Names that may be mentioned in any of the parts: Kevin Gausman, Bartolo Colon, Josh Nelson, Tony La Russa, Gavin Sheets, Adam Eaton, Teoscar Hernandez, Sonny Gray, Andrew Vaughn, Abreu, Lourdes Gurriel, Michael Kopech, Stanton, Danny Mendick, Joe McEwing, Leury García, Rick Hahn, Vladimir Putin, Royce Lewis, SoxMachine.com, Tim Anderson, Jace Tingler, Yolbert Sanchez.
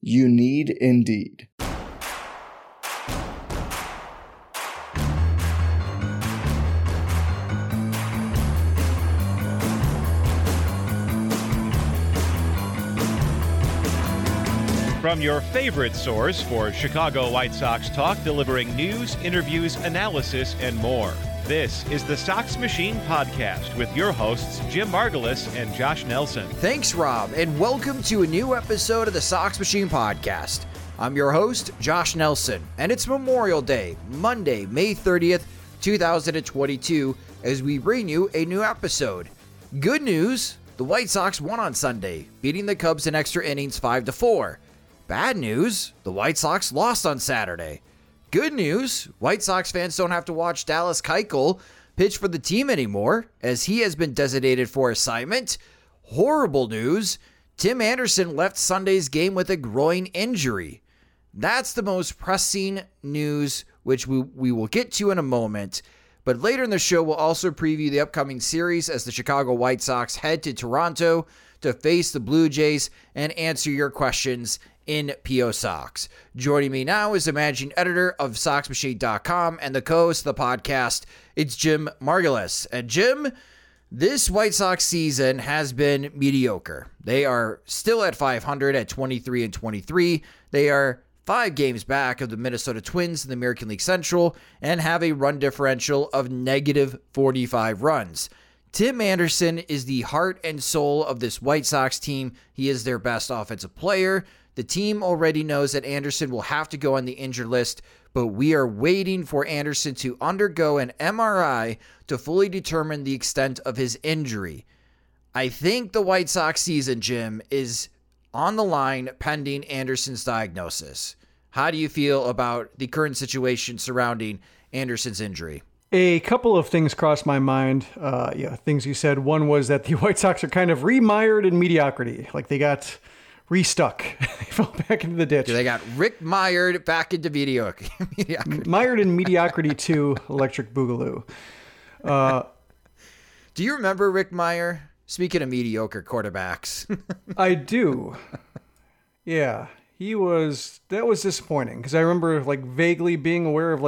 You need Indeed. From your favorite source for Chicago White Sox talk, delivering news, interviews, analysis, and more. This is the Sox Machine Podcast with your hosts, Jim Margalus and Josh Nelson. Thanks, Rob, and welcome to a new episode of the Sox Machine Podcast. I'm your host, Josh Nelson, and it's Memorial Day, Monday, May 30th, 2022, as we bring you a new episode. Good news, the White Sox won on Sunday, beating the Cubs in extra innings 5-4. Bad news, the White Sox lost on Saturday. Good news, White Sox fans don't have to watch Dallas Keuchel pitch for the team anymore, as he has been designated for assignment. Horrible news, Tim Anderson left Sunday's game with a groin injury. That's the most pressing news, which we will get to in a moment. But later in the show, we'll also preview the upcoming series as the Chicago White Sox head to Toronto to face the Blue Jays and answer your questions in P.O. Sox. Joining me now is the managing editor of SoxMachine.com and the co-host of the podcast. It's Jim Margalus. And Jim, this White Sox season has been mediocre. They are still at 500 at 23-23. They are 5 games back of the Minnesota Twins in the American League Central and have a run differential of negative 45 runs. Tim Anderson is the heart and soul of this White Sox team. He is their best offensive player. The team already knows that Anderson will have to go on the injured list, but we are waiting for Anderson to undergo an MRI to fully determine the extent of his injury. I think the White Sox season, Jim, is on the line pending Anderson's diagnosis. How do you feel about the current situation surrounding Anderson's injury? A couple of things crossed my mind, things you said. One was that the White Sox are kind of remired in mediocrity, like they got restuck. They fell back into the ditch. They got Rick mired back into mediocrity. Mired in mediocrity to Electric Boogaloo. Do you remember Rick Meyer? Speaking of mediocre quarterbacks. I do. Yeah, that was disappointing because I remember vaguely being aware of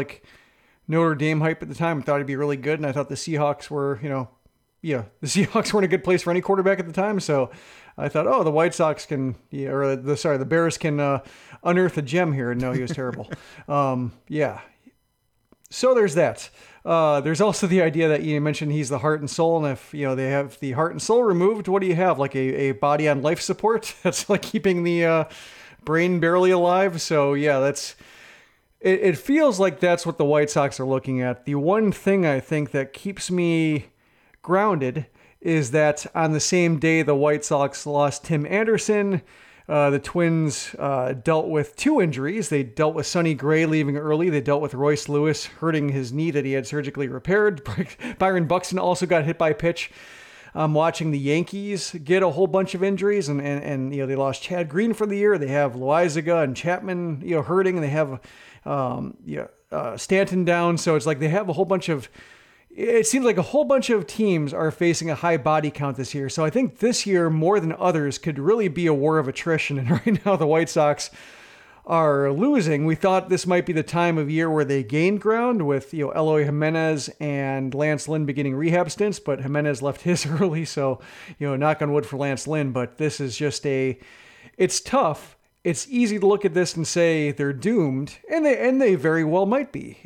Notre Dame hype at the time. I thought it'd be really good. And I thought the Seahawks were, the Seahawks weren't a good place for any quarterback at the time. So I thought, the White Sox can, the Bears can unearth a gem here. And no, he was terrible. So there's that. There's also the idea that you mentioned he's the heart and soul. And if, they have the heart and soul removed, what do you have? A body on life support? That's keeping the brain barely alive. So yeah, that's, it feels like that's what the White Sox are looking at. The one thing I think that keeps me grounded is that on the same day the White Sox lost Tim Anderson, the Twins dealt with 2 injuries. They dealt with Sonny Gray leaving early. They dealt with Royce Lewis hurting his knee that he had surgically repaired. Byron Buxton also got hit by a pitch. Watching the Yankees get a whole bunch of injuries and they lost Chad Green for the year. They have Loizaga and Chapman, hurting, and they have Stanton down. So it's they have a whole bunch of, it seems like a whole bunch of teams are facing a high body count this year. So I think this year more than others could really be a war of attrition. And right now the White Sox are losing. We thought this might be the time of year where they gained ground with Eloy Jimenez and Lance Lynn beginning rehab stints, but Jimenez left his early, so knock on wood for Lance Lynn. But this is just it's tough. it's easy to look at this and say they're doomed, and they very well might be,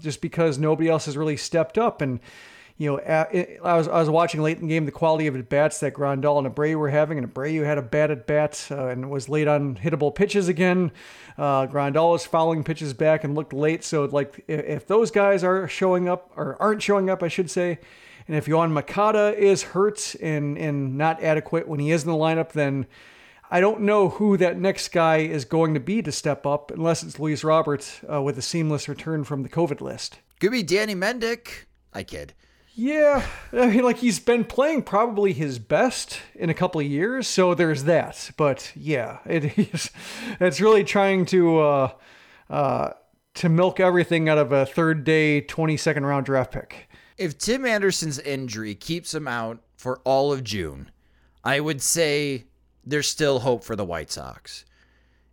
just because nobody else has really stepped up. And you know, I was watching late in the game the quality of at bats that Grandal and Abreu were having, and Abreu had a bad at bat and was late on hittable pitches again. Grandal was fouling pitches back and looked late. So like, if those guys are showing up or aren't showing up, I should say, and if Yoan Moncada is hurt and not adequate when he is in the lineup, then I don't know who that next guy is going to be to step up, unless it's Luis Roberts with a seamless return from the COVID list. Could be Danny Mendick. I kid. Yeah, I mean, like, he's been playing probably his best in a couple of years, so there's that. But yeah, it's really trying to milk everything out of a third day 22nd round draft pick. If Tim Anderson's injury keeps him out for all of June, I would say there's still hope for the White Sox.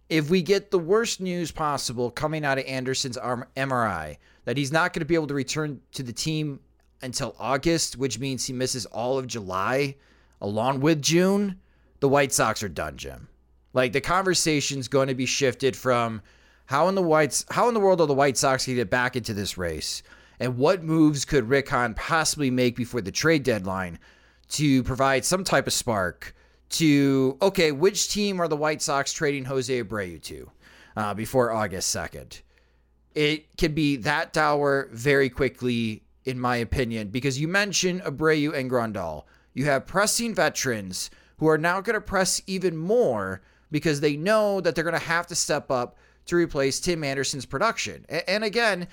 If we get the worst news possible coming out of Anderson's MRI, that he's not going to be able to return to the team until August, which means he misses all of July along with June, the White Sox are done, Jim. Like, the conversation's going to be shifted from how in the world are the White Sox going to get back into this race, and what moves could Rick Hahn possibly make before the trade deadline to provide some type of spark to, okay, which team are the White Sox trading Jose Abreu to before August 2nd? It could be that dour very quickly, in my opinion, because you mentioned Abreu and Grandal. You have pressing veterans who are now going to press even more because they know that they're going to have to step up to replace Tim Anderson's production. And again,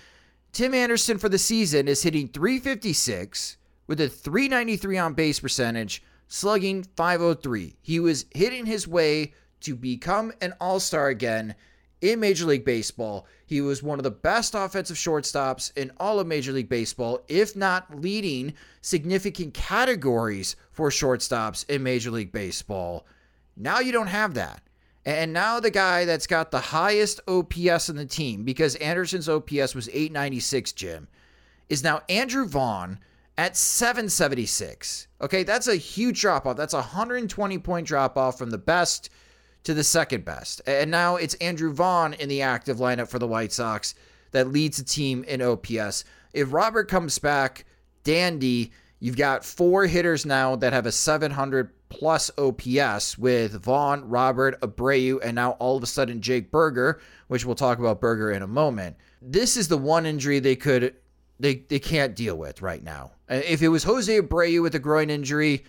Tim Anderson for the season is hitting .356 with a .393 on base percentage, slugging .503. He was hitting his way to become an all-star again in Major League Baseball. He was one of the best offensive shortstops in all of Major League Baseball, if not leading significant categories for shortstops in Major League Baseball. Now you don't have that. And now the guy that's got the highest OPS on the team, because Anderson's OPS was .896, Jim, is now Andrew Vaughn at .776. Okay, that's a huge drop-off. That's a 120-point drop-off from the best to the second best. And now it's Andrew Vaughn in the active lineup for the White Sox that leads the team in OPS. If Robert comes back, dandy, you've got four hitters now that have a 700-plus OPS with Vaughn, Robert, Abreu, and now all of a sudden Jake Burger, which we'll talk about Burger in a moment. This is the one injury they can't deal with right now. If it was Jose Abreu with a groin injury,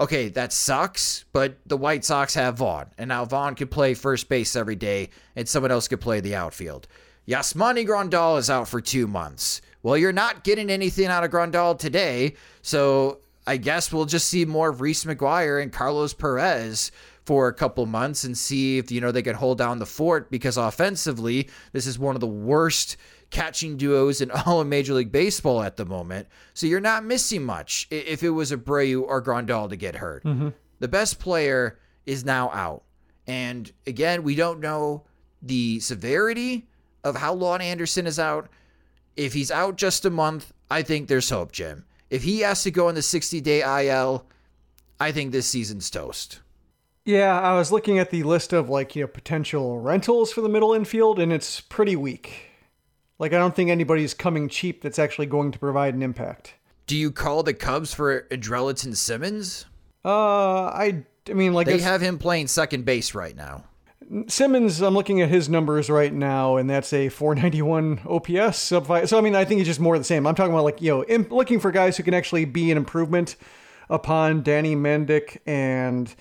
okay, that sucks, but the White Sox have Vaughn, and now Vaughn could play first base every day, and someone else could play the outfield. Yasmani Grandal is out for 2 months. Well, you're not getting anything out of Grandal today, so I guess we'll just see more of Reese McGuire and Carlos Perez for a couple months and see if, you know, they can hold down the fort, because offensively, this is one of the worst catching duos in all of Major League Baseball at the moment. So you're not missing much if it was Abreu or Grandal to get hurt. Mm-hmm. The best player is now out. And again, we don't know the severity of how long Anderson is out. If he's out just a month, I think there's hope, Jim. If he has to go on the 60-day IL, I think this season's toast. Yeah, I was looking at the list of, like, you know, potential rentals for the middle infield, and it's pretty weak. Like, I don't think anybody's coming cheap that's actually going to provide an impact. Do you call the Cubs for Andrelton Simmons? I mean, like, they have him playing second base right now. Simmons, I'm looking at his numbers right now, and that's a .491 OPS sub-5. So, I mean, I think it's just more of the same. I'm talking about, like, you know, looking for guys who can actually be an improvement upon Danny Mendick and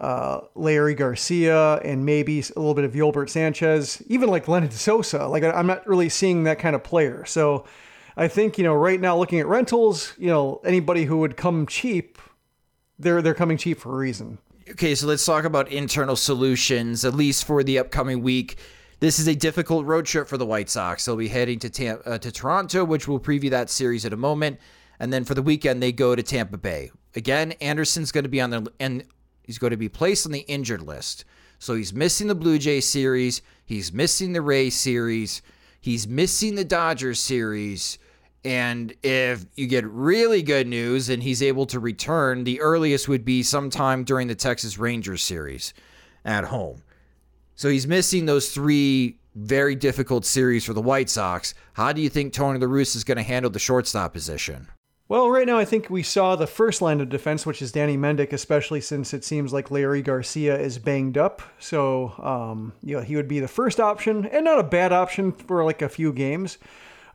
Leury García, and maybe a little bit of Yolbert Sanchez, even like Leonard Sosa. Like, I'm not really seeing that kind of player. So I think, you know, right now looking at rentals, you know, anybody who would come cheap, they're coming cheap for a reason. Okay, so let's talk about internal solutions, at least for the upcoming week. This is a difficult road trip for the White Sox. They'll be heading to Toronto, which we'll preview that series in a moment. And then for the weekend, they go to Tampa Bay. Again, Anderson's going to be on the end. He's going to be placed on the injured list. So he's missing the Blue Jays series. He's missing the Rays series. He's missing the Dodgers series. And if you get really good news and he's able to return, the earliest would be sometime during the Texas Rangers series at home. So he's missing those three very difficult series for the White Sox. How do you think Tony La Russa is going to handle the shortstop position? Well, right now I think we saw the first line of defense, which is Danny Mendick, especially since it seems like Leury García is banged up. So, he would be the first option, and not a bad option for like a few games.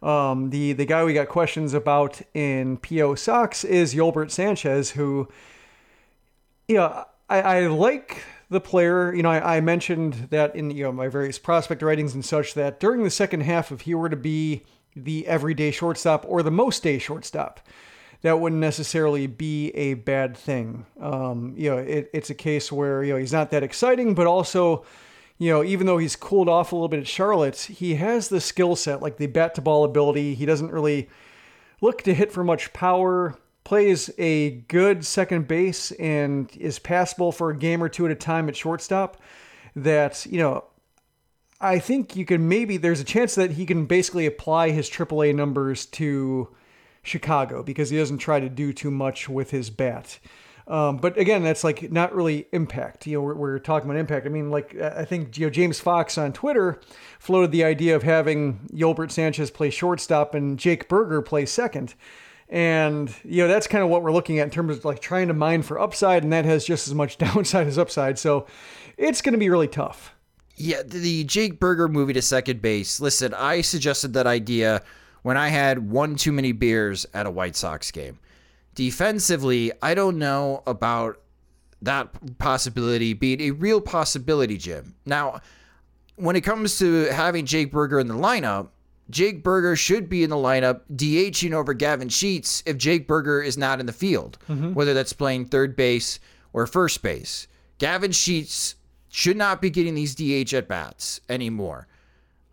The guy we got questions about in PO Sox is Yolbert Sanchez, who, I like the player. I mentioned that in my various prospect writings and such, that during the second half, if he were to be the everyday shortstop or the most day shortstop, that wouldn't necessarily be a bad thing. It's a case where, he's not that exciting, but also, even though he's cooled off a little bit at Charlotte, he has the skill set, like the bat to ball ability. He doesn't really look to hit for much power, plays a good second base, and is passable for a game or two at a time at shortstop. That, I think you can maybe, there's a chance that he can basically apply his AAA numbers to Chicago because he doesn't try to do too much with his bat. But again, that's like not really impact. We're talking about impact. I mean, like I think James Fox on Twitter floated the idea of having Yolbert Sanchez play shortstop and Jake Burger play second. And, that's kind of what we're looking at in terms of like trying to mine for upside. And that has just as much downside as upside. So it's going to be really tough. Yeah, the Jake Burger movie to second base. Listen, I suggested that idea when I had one too many beers at a White Sox game. Defensively, I don't know about that possibility being a real possibility, Jim. Now, when it comes to having Jake Burger in the lineup, Jake Burger should be in the lineup DHing over Gavin Sheets if Jake Burger is not in the field, whether that's playing third base or first base. Gavin Sheets should not be getting these DH at-bats anymore.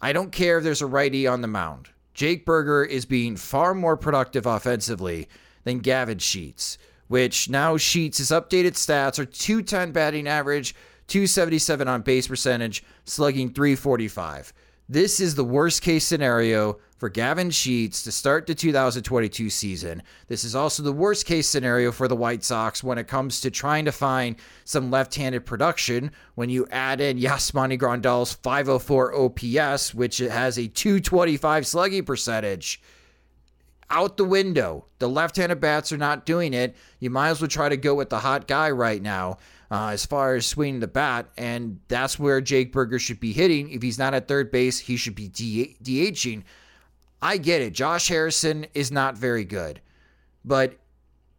I don't care if there's a righty on the mound. Jake Burger is being far more productive offensively than Gavin Sheets, which now Sheets' updated stats are .210 batting average, .277 on base percentage, slugging .345. This is the worst-case scenario for Gavin Sheets to start the 2022 season. This is also the worst-case scenario for the White Sox when it comes to trying to find some left-handed production when you add in Yasmani Grandal's .504 OPS, which has a .225 slugging percentage. Out the window. The left-handed bats are not doing it. You might as well try to go with the hot guy right now. As far as swinging the bat, and that's where Jake Burger should be hitting. If he's not at third base, he should be DHing. I get it. Josh Harrison is not very good, but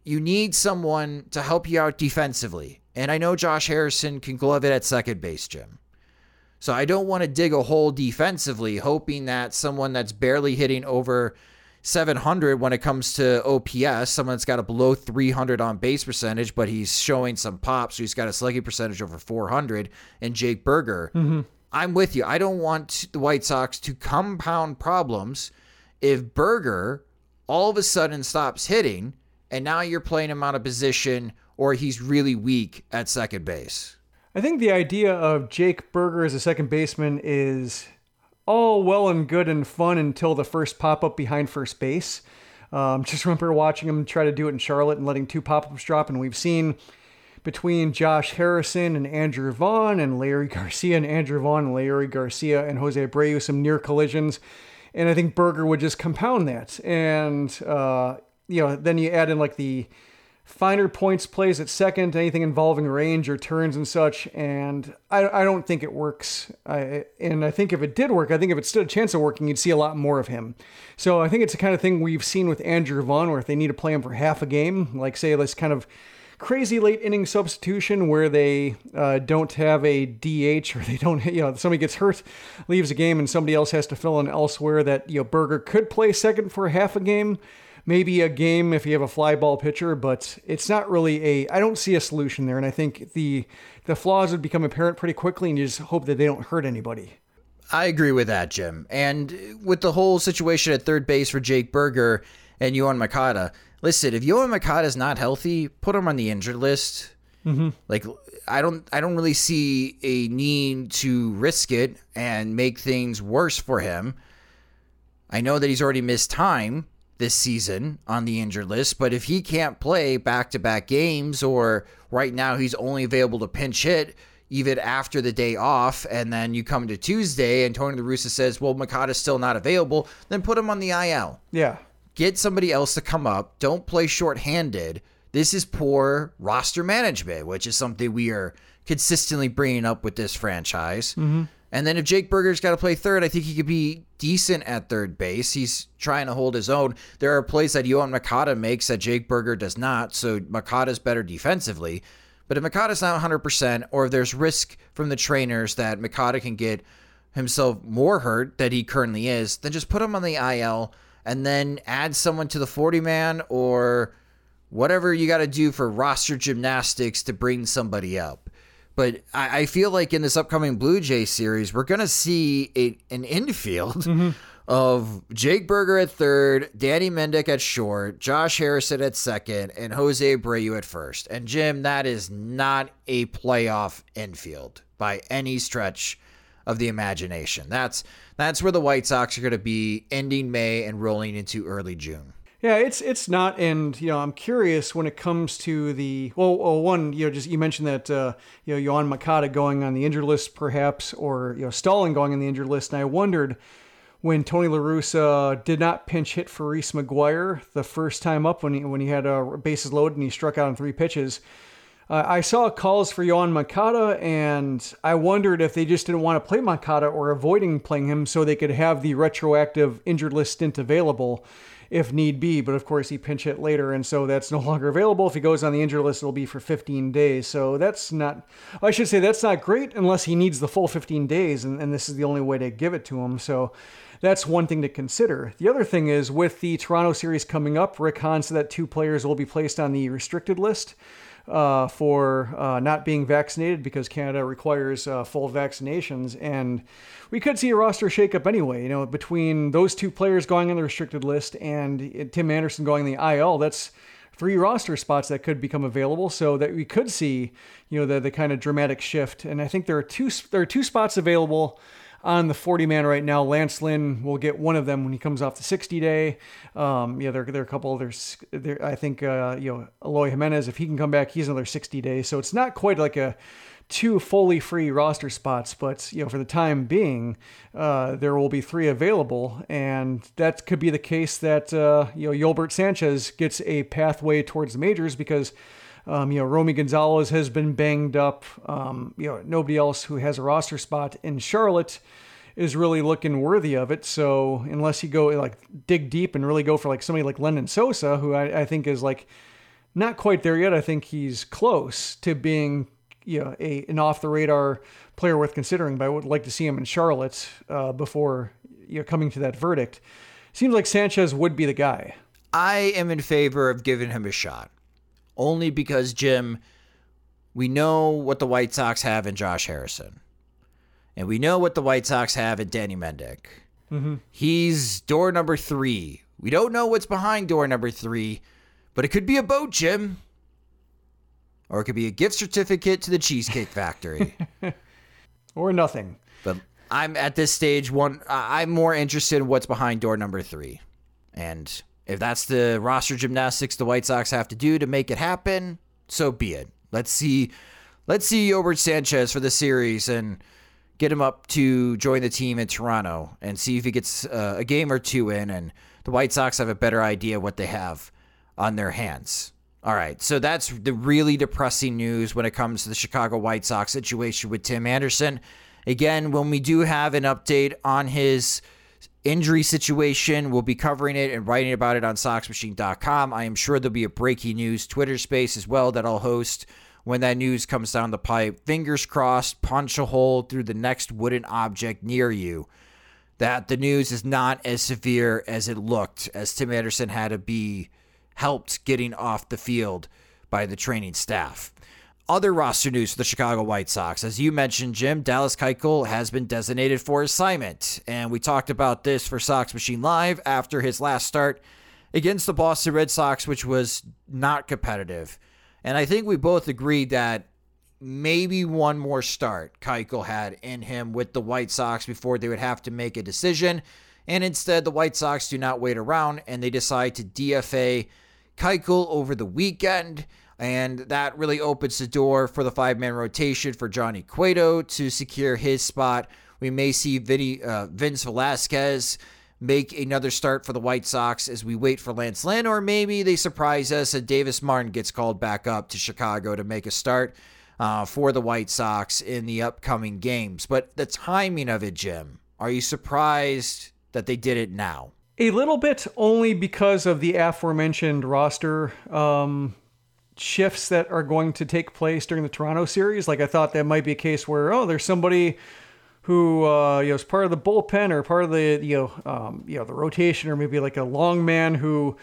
you need someone to help you out defensively. And I know Josh Harrison can glove it at second base, Jim. So I don't want to dig a hole defensively, hoping that someone that's barely hitting over 700 when it comes to OPS, someone that's got a below 300 on base percentage, but he's showing some pop, so he's got a slugging percentage over 400, and Jake Burger. I'm with you. I don't want the White Sox to compound problems if Burger all of a sudden stops hitting, and now you're playing him out of position, or he's really weak at second base. I think the idea of Jake Burger as a second baseman is all well and good and fun until the first pop-up behind first base. Just remember watching him try to do it in Charlotte and letting two pop-ups drop. And we've seen between Josh Harrison and Andrew Vaughn and Leury García and Jose Abreu, some near collisions. And I think Burger would just compound that. And, then you add in like the finer points plays at second, anything involving range or turns and such. And I don't think it works. I think if it did work, I think if it stood a chance of working, you'd see a lot more of him. So I think it's the kind of thing we've seen with Andrew Vaughn, where if they need to play him for half a game, like say this kind of crazy late inning substitution where they don't have a DH, or they don't, somebody gets hurt, leaves a game, and somebody else has to fill in elsewhere, that, Burger could play second for half a game. Maybe a game if you have a fly ball pitcher, but it's not really I don't see a solution there. And I think the flaws would become apparent pretty quickly, and you just hope that they don't hurt anybody. I agree with that, Jim. And with the whole situation at third base for Jake Burger and Yoan Moncada, listen, if Yoan Moncada is not healthy, put him on the injured list. Like, I don't really see a need to risk it and make things worse for him. I know that he's already missed time this season on the injured list, but if he can't play back-to-back games, or right now he's only available to pinch hit, even after the day off, and then you come to Tuesday and Tony La Russa says, well, Moncada's still not available, then put him on the IL. Yeah. Get somebody else to come up. Don't play shorthanded. This is poor roster management, which is something we are consistently bringing up with this franchise. Mm-hmm. And then if Jake Burger's got to play third, I think he could be decent at third base. He's trying to hold his own. There are plays that Yoan Moncada makes that Jake Burger does not, so Moncada's better defensively. But if Moncada's not 100%, or if there's risk from the trainers that Moncada can get himself more hurt than he currently is, then just put him on the IL and then add someone to the 40-man or whatever you got to do for roster gymnastics to bring somebody up. But I feel like in this upcoming Blue Jays series, we're going to see an infield mm-hmm. of Jake Burger at third, Danny Mendick at short, Josh Harrison at second, and Jose Abreu at first. And, Jim, that is not a playoff infield by any stretch of the imagination. That's where the White Sox are going to be ending May and rolling into early June. Yeah, it's not, and I'm curious when it comes to the you mentioned that Yoan Moncada going on the injured list perhaps, or Stalling going on the injured list, and I wondered when Tony La Russa did not pinch hit for Reese McGuire the first time up when he had bases loaded and he struck out on three pitches. I saw calls for Yoan Moncada, and I wondered if they just didn't want to play Moncada or avoiding playing him so they could have the retroactive injured list stint available if need be. But of course, he pinch hit later, and so that's no longer available. If he goes on the injured list, it'll be for 15 days. So that's not great unless he needs the full 15 days, and this is the only way to give it to him. So that's one thing to consider. The other thing is with the Toronto series coming up, Rick Hahn said that two players will be placed on the restricted list for not being vaccinated because Canada requires full vaccinations, and we could see a roster shakeup anyway. Between those two players going on the restricted list and Tim Anderson going on the IL, that's three roster spots that could become available, so that we could see the kind of dramatic shift. And I think there are two spots available on the 40-man right now. Lance Lynn will get one of them when he comes off the 60-day. There are a couple others. I think Eloy Jimenez, if he can come back, he's another 60 days. So it's not quite like a two fully free roster spots, but for the time being, there will be three available, and that could be the case that Yolbert Sanchez gets a pathway towards the majors because. Romy Gonzalez has been banged up. Nobody else who has a roster spot in Charlotte is really looking worthy of it. So unless you go dig deep and really go for somebody like Lennon Sosa, who I think is not quite there yet. I think he's close to being an off the radar player worth considering, but I would like to see him in Charlotte before coming to that verdict. Seems like Sanchez would be the guy. I am in favor of giving him a shot. Only because, Jim, we know what the White Sox have in Josh Harrison. And we know what the White Sox have in Danny Mendick. Mm-hmm. He's door number 3. We don't know what's behind door number 3, but it could be a boat, Jim. Or it could be a gift certificate to the Cheesecake Factory. Or nothing. But I'm at this stage, I'm more interested in what's behind door number 3. And if that's the roster gymnastics the White Sox have to do to make it happen, so be it. Let's see Yolbert Sanchez for the series and get him up to join the team in Toronto and see if he gets a game or two in, and the White Sox have a better idea what they have on their hands. All right, so that's the really depressing news when it comes to the Chicago White Sox situation with Tim Anderson. Again, when we do have an update on his injury situation, we'll be covering it and writing about it on SoxMachine.com. I am sure there'll be a breaking news Twitter space as well that I'll host when that news comes down the pipe. Fingers crossed, punch a hole through the next wooden object near you, that the news is not as severe as it looked, as Tim Anderson had to be helped getting off the field by the training staff. Other roster news for the Chicago White Sox. As you mentioned, Jim, Dallas Keuchel has been designated for assignment. And we talked about this for Sox Machine Live after his last start against the Boston Red Sox, which was not competitive. And I think we both agreed that maybe one more start Keuchel had in him with the White Sox before they would have to make a decision. And instead, the White Sox do not wait around, and they decide to DFA Keuchel over the weekend. And that really opens the door for the five-man rotation for Johnny Cueto to secure his spot. We may see Vince Velasquez make another start for the White Sox as we wait for Lance Lynn, or maybe they surprise us and Davis Martin gets called back up to Chicago to make a start for the White Sox in the upcoming games. But the timing of it, Jim, are you surprised that they did it now? A little bit, only because of the aforementioned roster shifts that are going to take place during the Toronto series. Like, I thought that might be a case where, there's somebody who is part of the bullpen or part of the the rotation, or maybe like a long man who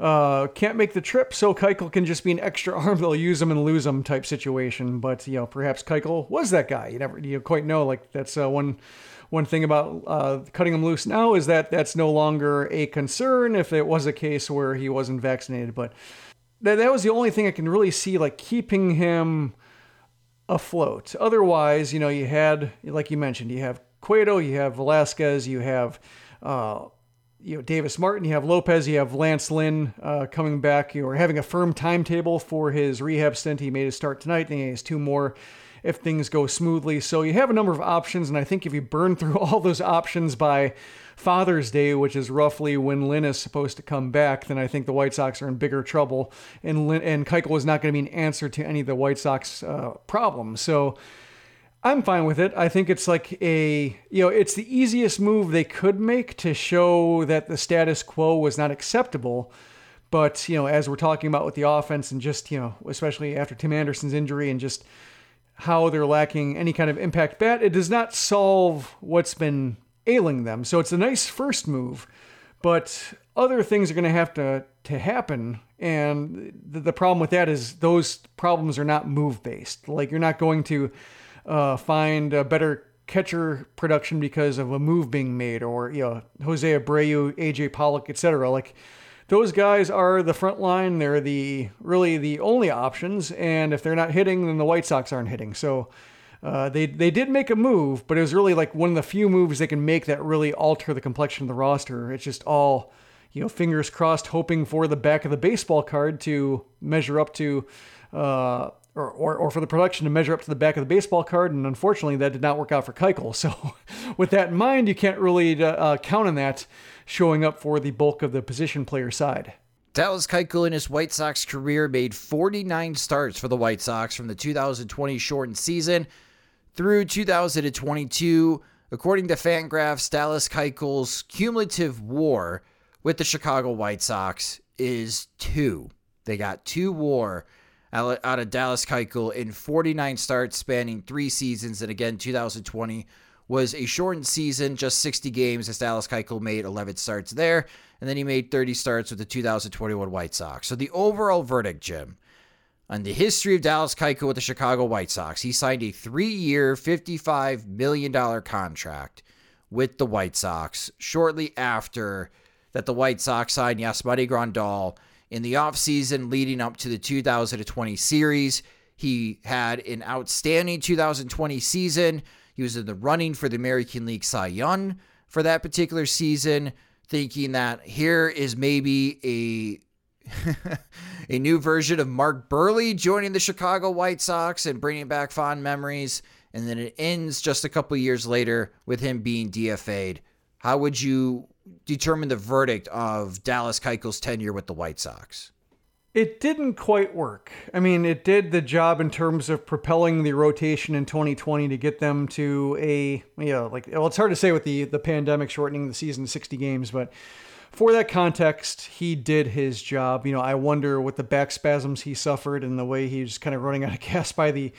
can't make the trip, so Keuchel can just be an extra arm. They'll use him and lose him type situation. But perhaps Keuchel was that guy. You never quite know. Like, that's one thing about cutting him loose now is that that's no longer a concern if it was a case where he wasn't vaccinated. But that was the only thing I can really see like keeping him afloat. Otherwise, you had, like you mentioned, you have Cueto, you have Velasquez, you have Davis Martin, you have Lopez, you have Lance Lynn coming back. You are having a firm timetable for his rehab stint. He made his start tonight, and he has two more if things go smoothly. So you have a number of options, and I think if you burn through all those options by Father's Day, which is roughly when Lynn is supposed to come back, then I think the White Sox are in bigger trouble, and Keuchel is not going to be an answer to any of the White Sox problems. So I'm fine with it. I think it's like it's the easiest move they could make to show that the status quo was not acceptable. But, as we're talking about with the offense and just, especially after Tim Anderson's injury and just how they're lacking any kind of impact bat, it does not solve what's been ailing them. So it's a nice first move, but other things are going to have to happen. And the problem with that is those problems are not move-based. Like, you're not going to find a better catcher production because of a move being made, or, Jose Abreu, AJ Pollock, etc. Like, those guys are the front line. They're really the only options. And if they're not hitting, then the White Sox aren't hitting. So they did make a move, but it was really like one of the few moves they can make that really alter the complexion of the roster. It's just all, fingers crossed, hoping for the back of the baseball card to measure up to, or for the production to measure up to the back of the baseball card. And unfortunately, that did not work out for Keuchel. So with that in mind, you can't really count on that showing up for the bulk of the position player side. Dallas Keuchel in his White Sox career made 49 starts for the White Sox from the 2020 shortened season through 2022. According to Fangraphs, Dallas Keuchel's cumulative WAR with the Chicago White Sox is 2. They got 2 WAR out of Dallas Keuchel in 49 starts spanning 3 seasons. And again, 2020 was a shortened season, just 60 games, as Dallas Keuchel made 11 starts there, and then he made 30 starts with the 2021 White Sox. So the overall verdict, Jim, on the history of Dallas Keuchel with the Chicago White Sox, he signed a 3-year, $55 million contract with the White Sox shortly after that the White Sox signed Yasmani Grandal in the offseason leading up to the 2020 series. He had an outstanding 2020 season. He was in the running for the American League Cy Young for that particular season, thinking that here is maybe a new version of Mark Burley joining the Chicago White Sox and bringing back fond memories. And then it ends just a couple years later with him being DFA'd. How would you determine the verdict of Dallas Keuchel's tenure with the White Sox? It didn't quite work. I mean, it did the job in terms of propelling the rotation in 2020 to get them to it's hard to say with the pandemic shortening the season to 60 games, but for that context, he did his job. I wonder with the back spasms he suffered and the way he was kind of running out of gas by the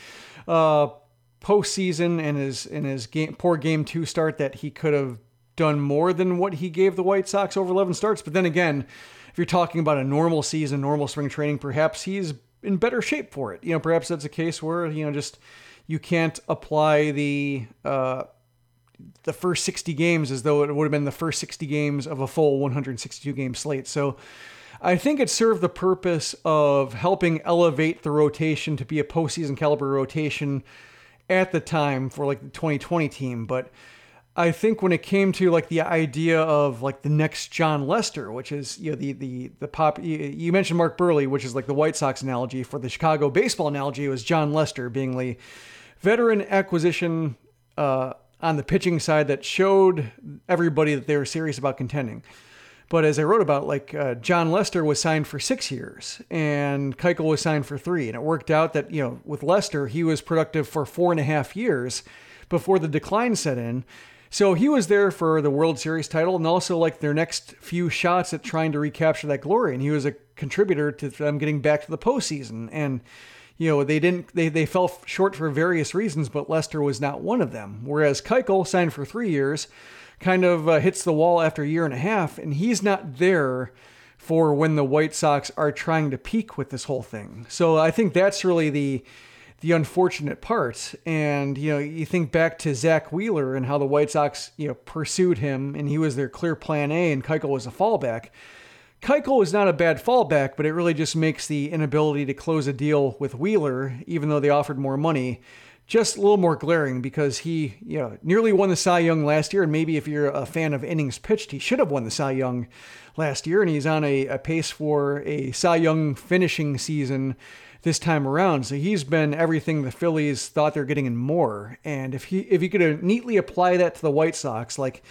postseason and his poor game two start, that he could have done more than what he gave the White Sox over 11 starts. But then again, if you're talking about a normal season, normal spring training, perhaps he's in better shape for it. Perhaps that's a case where, just you can't apply the first 60 games as though it would have been the first 60 games of a full 162 game slate. So I think it served the purpose of helping elevate the rotation to be a postseason caliber rotation at the time for like the 2020 team. But I think when it came to like the idea of like the next John Lester, which is, you know, the pop, you mentioned Mark Burley, which is like the White Sox analogy. For the Chicago baseball analogy, it was John Lester being the veteran acquisition on the pitching side that showed everybody that they were serious about contending. But as I wrote about, like John Lester was signed for 6 years and Keuchel was signed for 3. And it worked out that, you know, with Lester, he was productive for 4.5 years before the decline set in. So he was there for the World Series title and also like their next few shots at trying to recapture that glory. And he was a contributor to them getting back to the postseason. And, you know, they fell short for various reasons, but Lester was not one of them. Whereas Keuchel, signed for 3 years, kind of hits the wall after 1.5 years. And he's not there for when the White Sox are trying to peak with this whole thing. So I think that's really the unfortunate part. And, you know, you think back to Zach Wheeler and how the White Sox, you know, pursued him and he was their clear plan A and Keuchel was a fallback. Keuchel is not a bad fallback, but it really just makes the inability to close a deal with Wheeler, even though they offered more money, just a little more glaring, because he, you know, nearly won the Cy Young last year. And maybe if you're a fan of innings pitched, he should have won the Cy Young last year. And he's on a pace for a Cy Young finishing season this time around. So he's been everything the Phillies thought they're getting and more. And if you could neatly apply that to the White Sox, like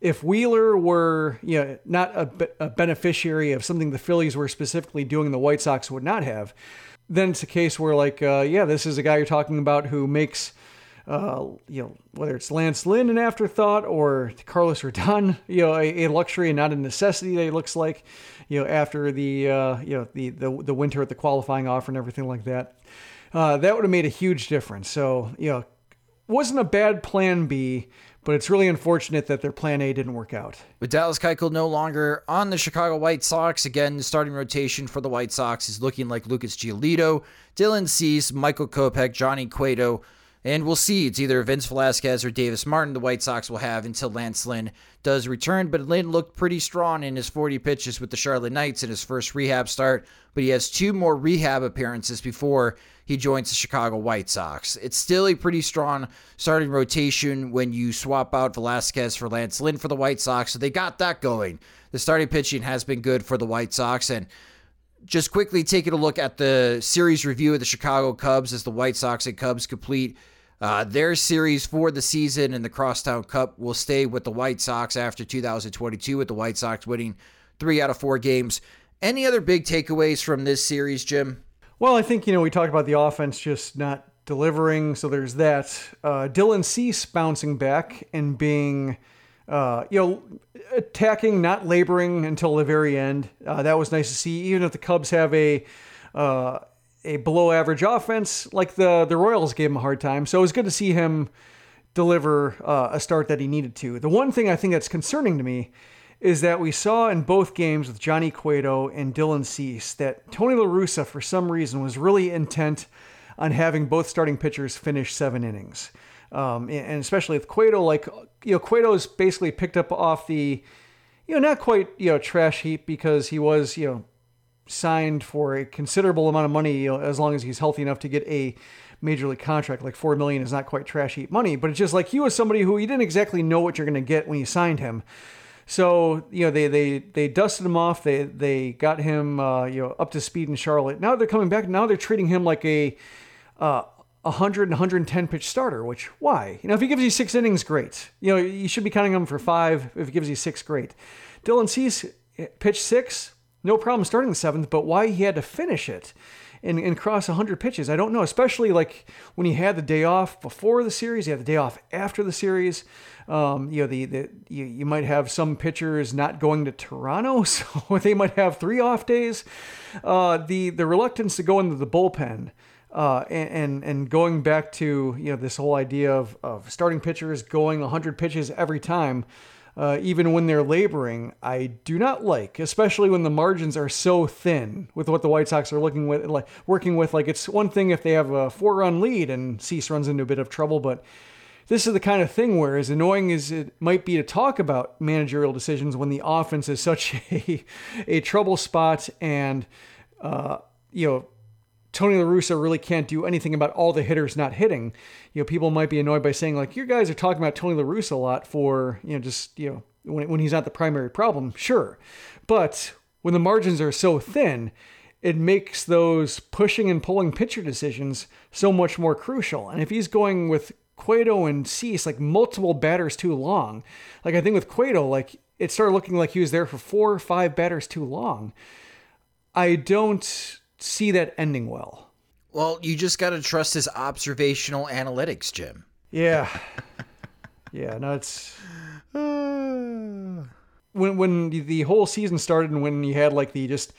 if Wheeler were, you know, not a beneficiary of something the Phillies were specifically doing, the White Sox would not have, then it's a case where like, yeah, this is a guy you're talking about who makes, you know, whether it's Lance Lynn an afterthought or Carlos Rodon, you know, a luxury and not a necessity that it looks like, you know, after the, you know, the winter at the qualifying offer and everything like that, that would have made a huge difference. So, you know, wasn't a bad plan B, but it's really unfortunate that their plan A didn't work out. With Dallas Keuchel no longer on the Chicago White Sox, again, the starting rotation for the White Sox is looking like Lucas Giolito, Dylan Cease, Michael Kopech, Johnny Cueto, and we'll see. It's either Vince Velasquez or Davis Martin the White Sox will have until Lance Lynn does return. But Lynn looked pretty strong in his 40 pitches with the Charlotte Knights in his first rehab start. But he has 2 more rehab appearances before he joins the Chicago White Sox. It's still a pretty strong starting rotation when you swap out Velasquez for Lance Lynn for the White Sox. So they got that going. The starting pitching has been good for the White Sox. And just quickly taking a look at the series review of the Chicago Cubs as the White Sox and Cubs complete their series for the season, and the Crosstown Cup will stay with the White Sox after 2022, with the White Sox winning 3 out of 4 games. Any other big takeaways from this series, Jim? Well, I think, you know, we talked about the offense just not delivering, so there's that. Dylan Cease bouncing back and being, you know, attacking, not laboring until the very end. That was nice to see, even if the Cubs have a below average offense, like the Royals gave him a hard time. So it was good to see him deliver a start that he needed to. The one thing I think that's concerning to me is that we saw in both games with Johnny Cueto and Dylan Cease that Tony La Russa, for some reason, was really intent on having both starting pitchers finish 7 innings. And especially with Cueto, like, you know, Cueto's basically picked up off the, you know, not quite, you know, trash heap, because he was, you know, signed for a considerable amount of money, you know, as long as he's healthy enough to get a major league contract. Like $4 million is not quite trash heap money, but it's just like he was somebody who you didn't exactly know what you're going to get when you signed him. So, you know, they dusted him off. They got him, you know, up to speed in Charlotte. Now they're coming back. Now they're treating him like a 100 and 110 pitch starter, which, why? You know, if he gives you 6 innings, great. You know, you should be counting him for 5. If he gives you 6, great. Dylan Cease pitched 6. No problem starting the 7th, but why he had to finish it and cross 100 pitches, I don't know, especially like when he had the day off before the series, he had the day off after the series. You know, you might have some pitchers not going to Toronto, so they might have 3 off days. The reluctance to go into the bullpen and going back to, you know, this whole idea of starting pitchers going 100 pitches every time, even when they're laboring, I do not like, especially when the margins are so thin with what the White Sox are working with. Like, it's one thing if they have a 4-run lead and Cease runs into a bit of trouble, but this is the kind of thing where, as annoying as it might be to talk about managerial decisions when the offense is such a trouble spot and, you know, Tony La Russa really can't do anything about all the hitters not hitting. You know, people might be annoyed by saying, like, you guys are talking about Tony La Russa a lot for, you know, just, you know, when he's not the primary problem. Sure. But when the margins are so thin, it makes those pushing and pulling pitcher decisions so much more crucial. And if he's going with Cueto and Cease, like, multiple batters too long, like, I think with Cueto, like, it started looking like he was there for 4 or 5 batters too long. I don't see that ending well. Well, you just got to trust his observational analytics, Jim. Yeah. Yeah, no, it's... When the whole season started and when he had, like, the just...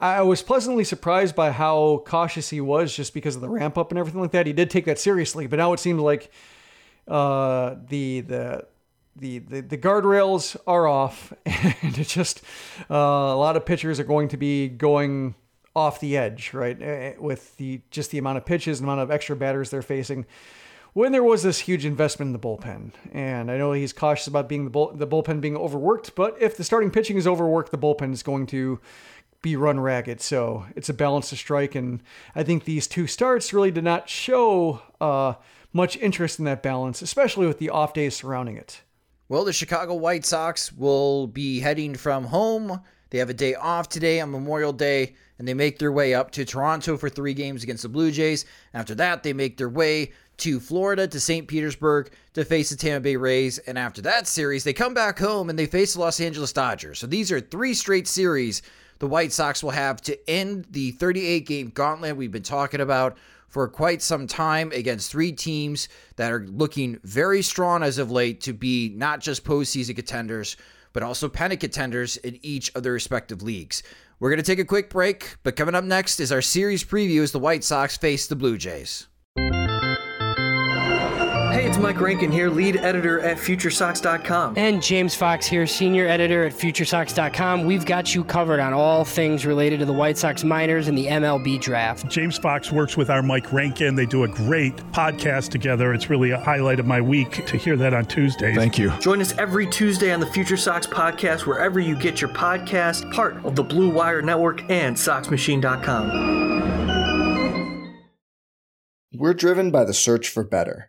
I was pleasantly surprised by how cautious he was just because of the ramp up and everything like that. He did take that seriously, but now it seemed like the guardrails are off, and it's just a lot of pitchers are going to be going off the edge, right? With the amount of pitches and amount of extra batters they're facing. When there was this huge investment in the bullpen, and I know he's cautious about being the bullpen being overworked, but if the starting pitching is overworked, the bullpen is going to be run ragged. So it's a balance to strike. And I think these two starts really did not show much interest in that balance, especially with the off days surrounding it. Well, the Chicago White Sox will be heading from home. They have a day off today on Memorial Day, and they make their way up to Toronto for 3 games against the Blue Jays. After that, they make their way to Florida, to St. Petersburg, to face the Tampa Bay Rays. And after that series, they come back home and they face the Los Angeles Dodgers. So these are 3 straight series the White Sox will have to end the 38-game gauntlet we've been talking about for quite some time against 3 teams that are looking very strong as of late to be not just postseason contenders, but also pennant contenders in each of their respective leagues. We're going to take a quick break, but coming up next is our series preview as the White Sox face the Blue Jays. Hey, it's Mike Rankin here, lead editor at FutureSox.com. And James Fox here, senior editor at FutureSox.com. We've got you covered on all things related to the White Sox minors and the MLB draft. James Fox works with our Mike Rankin. They do a great podcast together. It's really a highlight of my week to hear that on Tuesdays. Thank you. Join us every Tuesday on the Future Sox podcast, wherever you get your podcast, part of the Blue Wire Network and SoxMachine.com. We're driven by the search for better.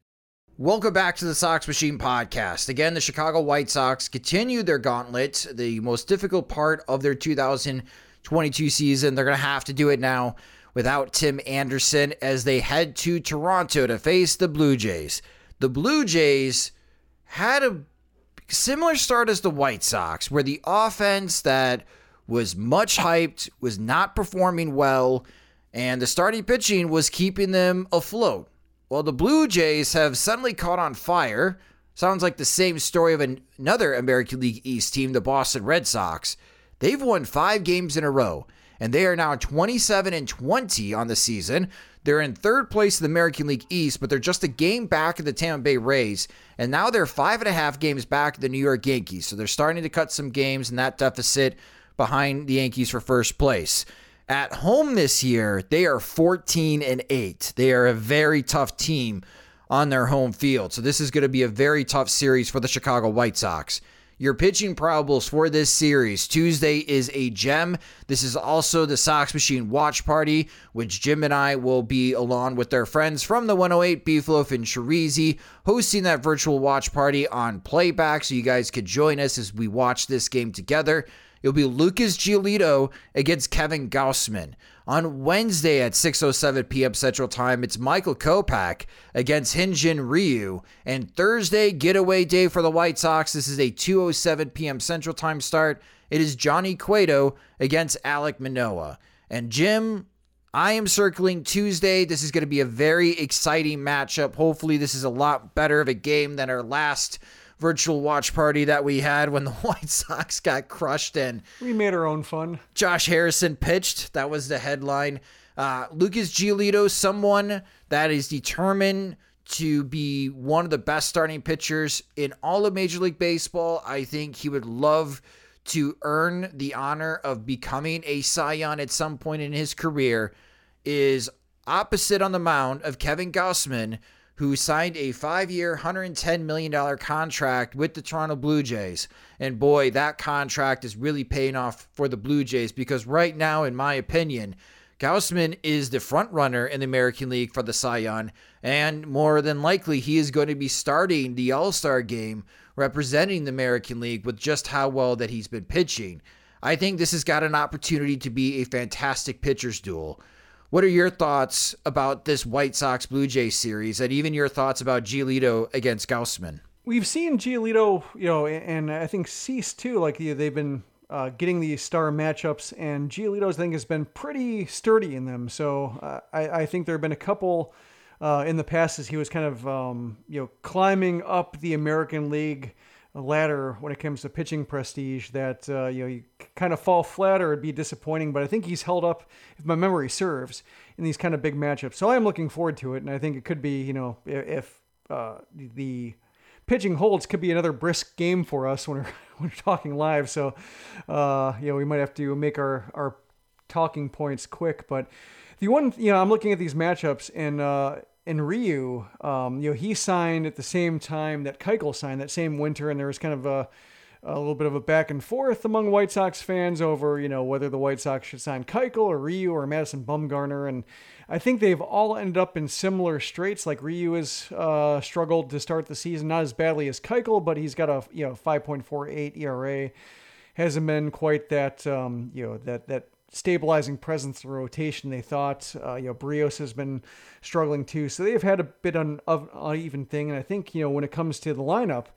Welcome back to the Sox Machine podcast. Again, the Chicago White Sox continue their gauntlet, the most difficult part of their 2022 season. They're going to have to do it now without Tim Anderson as they head to Toronto to face the Blue Jays. The Blue Jays had a similar start as the White Sox, where the offense that was much hyped was not performing well, and the starting pitching was keeping them afloat. Well, the Blue Jays have suddenly caught on fire. Sounds like the same story of another American League East team, the Boston Red Sox. They've won 5 games in a row, and they are now 27-20 on the season. They're in 3rd place in the American League East, but they're just a game back of the Tampa Bay Rays, and now they're 5.5 games back of the New York Yankees. So they're starting to cut some games in that deficit behind the Yankees for 1st place. At home this year, they are 14-8. They are a very tough team on their home field. So this is going to be a very tough series for the Chicago White Sox. Your pitching probables for this series. Tuesday is a gem. This is also the Sox Machine Watch Party, which Jim and I will be along with their friends from the 108 Beefloaf and Chirizi hosting that virtual watch party on playback. So you guys could join us as we watch this game together. It'll be Lucas Giolito against Kevin Gausman. On Wednesday at 6:07 p.m. Central Time, it's Michael Kopech against Hyun-jin Ryu. And Thursday, getaway day for the White Sox. This is a 2:07 p.m. Central Time start. It is Johnny Cueto against Alek Manoah. And Jim, I am circling Tuesday. This is going to be a very exciting matchup. Hopefully, this is a lot better of a game than our last virtual watch party that we had when the White Sox got crushed in. We made our own fun. Josh Harrison pitched. That was the headline. Lucas Giolito, someone that is determined to be one of the best starting pitchers in all of Major League Baseball. I think he would love to earn the honor of becoming a Cy Young at some point in his career, is opposite on the mound of Kevin Gausman, who signed a 5-year, $110 million contract with the Toronto Blue Jays. And boy, that contract is really paying off for the Blue Jays, because right now, in my opinion, Gausman is the front runner in the American League for the Cy Young, and more than likely, he is going to be starting the All-Star game representing the American League with just how well that he's been pitching. I think this has got an opportunity to be a fantastic pitcher's duel. What are your thoughts about this White Sox-Blue Jays series, and even your thoughts about Giolito against Gausman? We've seen Giolito, and I think Cease too, like they've been getting these star matchups, and Giolito's thing has been pretty sturdy in them. So I think there have been a couple in the past as he was kind of climbing up the American League ladder when it comes to pitching prestige that you kind of fall flat or it'd be disappointing, but I think he's held up, if my memory serves, in these kind of big matchups. So I am looking forward to it, and I think it could be, if the pitching holds, could be another brisk game for us when we're talking live. So we might have to make our talking points quick, but the one, I'm looking at these matchups, and and Ryu, he signed at the same time that Keuchel signed, that same winter, and there was kind of a little bit of a back and forth among White Sox fans over, whether the White Sox should sign Keuchel or Ryu or Madison Bumgarner, and I think they've all ended up in similar straits. Like Ryu has struggled to start the season, not as badly as Keuchel, but he's got a 5.48 ERA, hasn't been quite that that stabilizing presence in the rotation they thought. Brios has been struggling too, so they've had a bit of uneven thing. And I think when it comes to the lineup,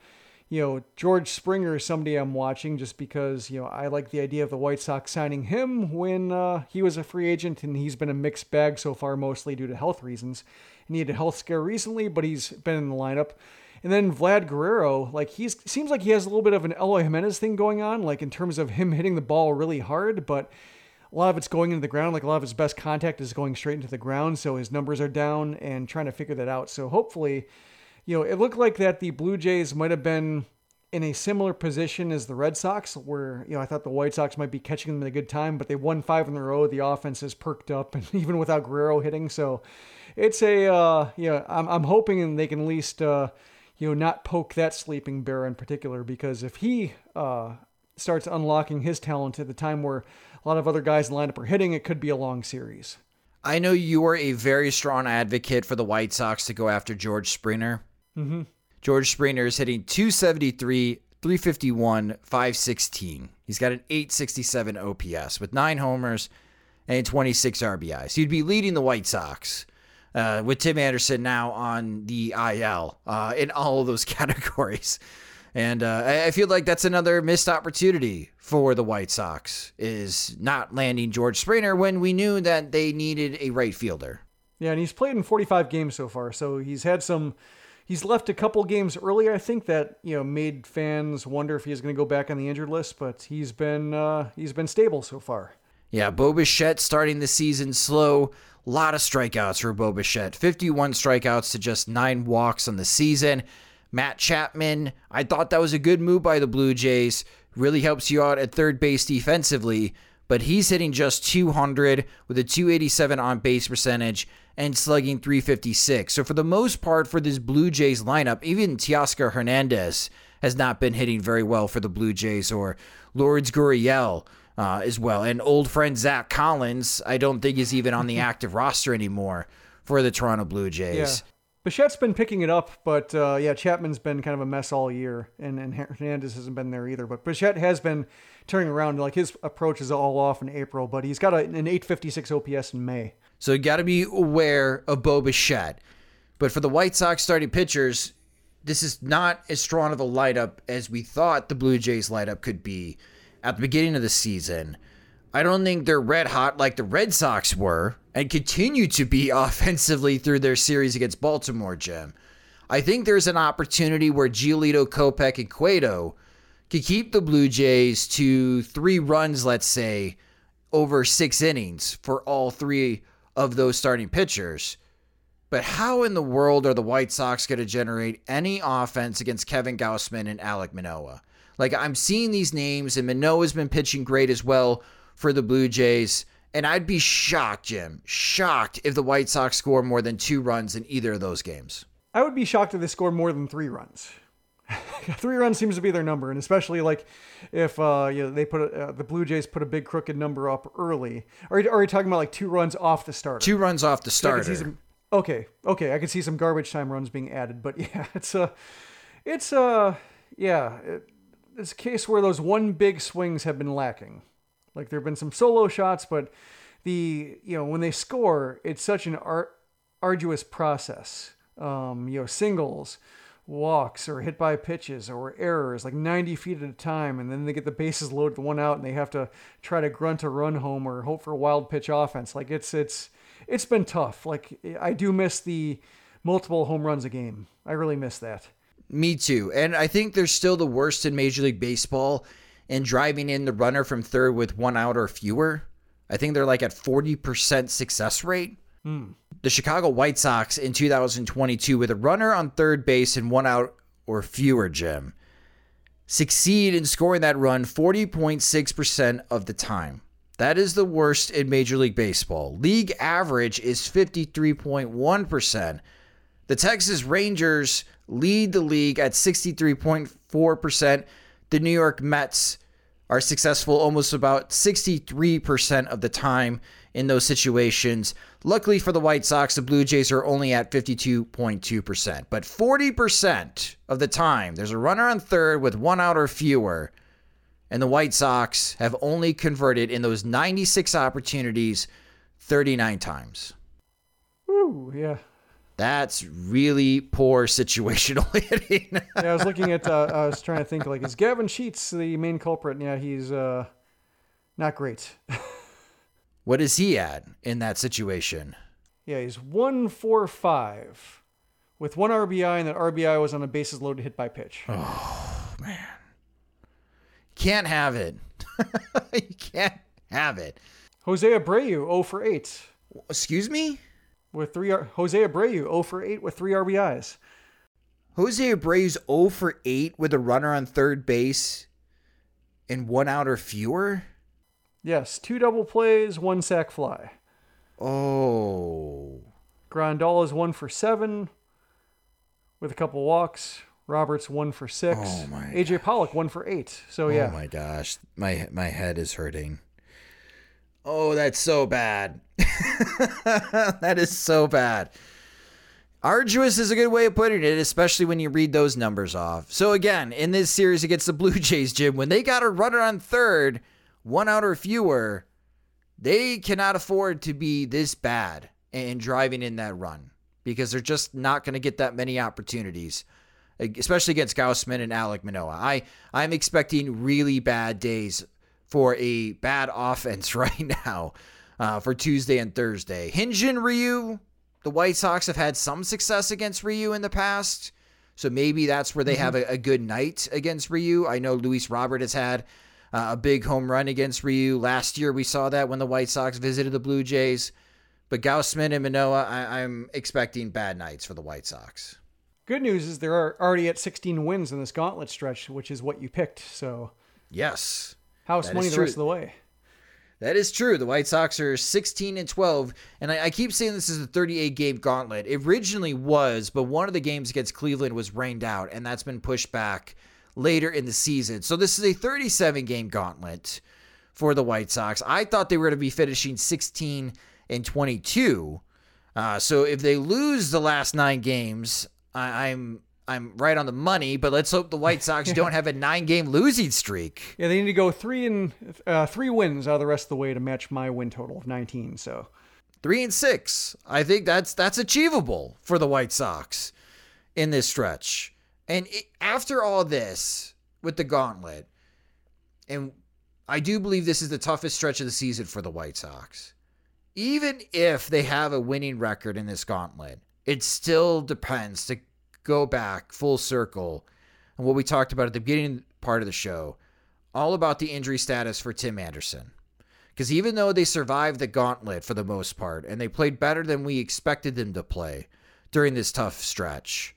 George Springer is somebody I'm watching just because I like the idea of the White Sox signing him when he was a free agent, and he's been a mixed bag so far, mostly due to health reasons. And he had a health scare recently, but he's been in the lineup. And then Vlad Guerrero, seems like he has a little bit of an Eloy Jimenez thing going on, like in terms of him hitting the ball really hard, but a lot of it's going into the ground, a lot of his best contact is going straight into the ground, so his numbers are down and trying to figure that out. So hopefully, it looked like that the Blue Jays might have been in a similar position as the Red Sox, where, I thought the White Sox might be catching them at a good time, but they won 5 in a row. The offense has perked up, and even without Guerrero hitting. So it's I'm hoping they can at least, not poke that sleeping bear in particular, because if he starts unlocking his talent at the time where a lot of other guys in the lineup are hitting, it could be a long series. I know you are a very strong advocate for the White Sox to go after George Springer. Mm-hmm. George Springer is hitting .273, .351, .516. He's got an .867 OPS with 9 homers and 26 RBIs. He'd be leading the White Sox with Tim Anderson now on the IL in all of those categories. And I feel like that's another missed opportunity for the White Sox, is not landing George Springer when we knew that they needed a right fielder. Yeah, and he's played in 45 games so far, so he's left a couple games early, I think, that made fans wonder if he's going to go back on the injured list, but he's been stable so far. Yeah, Bo Bichette starting the season slow. A lot of strikeouts for Bo Bichette. 51 strikeouts to just 9 walks on the season. Matt Chapman, I thought that was a good move by the Blue Jays. Really helps you out at third base defensively, but he's hitting just .200 with a .287 on-base percentage and slugging .356. So for the most part for this Blue Jays lineup, even Teoscar Hernandez has not been hitting very well for the Blue Jays, or Lourdes Gurriel as well. And old friend Zach Collins, I don't think is even on the active roster anymore for the Toronto Blue Jays. Yeah. Bichette's been picking it up, but yeah, Chapman's been kind of a mess all year, and Hernandez hasn't been there either. But Bichette has been turning around. Like, his approach is all off in April, but he's got an 856 OPS in May. So you got to be aware of Bo Bichette. But for the White Sox starting pitchers, this is not as strong of a lineup as we thought the Blue Jays lineup could be at the beginning of the season. I don't think they're red hot like the Red Sox were and continue to be offensively through their series against Baltimore, Jim. I think there's an opportunity where Giolito, Kopech, and Cueto could keep the Blue Jays to 3 runs, let's say, over 6 innings for all 3 of those starting pitchers. But how in the world are the White Sox going to generate any offense against Kevin Gausman and Alek Manoah? Like, I'm seeing these names, and Manoah's been pitching great as well for the Blue Jays, and I'd be shocked, Jim, shocked if the White Sox score more than 2 runs in either of those games. I would be shocked if they score more than 3 runs. 3 runs seems to be their number, and especially like if they put the Blue Jays put a big crooked number up early. Are you talking about like 2 runs off the starter? 2 runs off the starter. Okay, I could see some garbage time runs being added, but yeah, it's a case where those one big swings have been lacking. Like, there have been some solo shots, but when they score, it's such an arduous process. Singles, walks, or hit by pitches, or errors, like 90 feet at a time, and then they get the bases loaded, 1 out, and they have to try to grunt a run home or hope for a wild pitch offense. Like, it's been tough. Like, I do miss the multiple home runs a game. I really miss that. Me too, and I think they're still the worst in Major League Baseball. And driving in the runner from third with 1 out or fewer, I think they're like at 40% success rate. Mm. The Chicago White Sox in 2022 with a runner on third base and 1 out or fewer, Jim, succeed in scoring that run 40.6% of the time. That is the worst in Major League Baseball. League average is 53.1%. The Texas Rangers lead the league at 63.4%. The New York Mets are successful almost about 63% of the time in those situations. Luckily for the White Sox, the Blue Jays are only at 52.2%. But 40% of the time, there's a runner on third with 1 out or fewer, and the White Sox have only converted in those 96 opportunities 39 times. Ooh, yeah. That's really poor situational hitting. Yeah, I was looking at, I was trying to think, like, is Gavin Sheets the main culprit? Yeah, he's not great. What is he at in that situation? Yeah, he's 1-for-5 with 1 RBI, and that RBI was on a bases loaded hit by pitch. Oh, man. Can't have it. You can't have it. Jose Abreu, 0-for-8. Excuse me? Jose Abreu, 0-for-8 with 3 RBIs. Jose Abreu's 0-for-8 with a runner on third base and 1 out or fewer? Yes, 2 double plays, 1 sac fly. Oh. Grandal is 1-for-7 with a couple walks. Roberts, 1-for-6. Oh my AJ gosh. Pollock, 1-for-8. So, yeah. Oh, my gosh. My head is hurting. Oh, that's so bad. That is so bad. Arduous is a good way of putting it, especially when you read those numbers off. So again, in this series against the Blue Jays, Jim, when they got a runner on third, 1 out or fewer, they cannot afford to be this bad in driving in that run because they're just not going to get that many opportunities, especially against Gausman and Alek Manoah. I'm expecting really bad days for a bad offense right now for Tuesday and Thursday. Hyun-jin Ryu, the White Sox have had some success against Ryu in the past, so maybe that's where they have a good night against Ryu. I know Luis Roberts has had a big home run against Ryu. Last year we saw that when the White Sox visited the Blue Jays. But Gausman and Manoah, I'm expecting bad nights for the White Sox. Good news is they're already at 16 wins in this gauntlet stretch, which is what you picked. So yes. House money the rest of the way. That is true. The White Sox are 16-12, and I keep saying this is a 38-game gauntlet. It originally was, but one of the games against Cleveland was rained out, and that's been pushed back later in the season. So this is a 37-game gauntlet for the White Sox. I thought they were going to be finishing 16-22. So if they lose the last 9 games, I'm right on the money, but let's hope the White Sox don't have a 9-game losing streak. Yeah, they need to go 3 wins out of the rest of the way to match my win total of 19. So 3-6, I think that's achievable for the White Sox in this stretch. And after all this with the gauntlet, and I do believe this is the toughest stretch of the season for the White Sox. Even if they have a winning record in this gauntlet, it still depends to go back full circle and what we talked about at the beginning part of the show, all about the injury status for Tim Anderson. Because even though they survived the gauntlet for the most part, and they played better than we expected them to play during this tough stretch,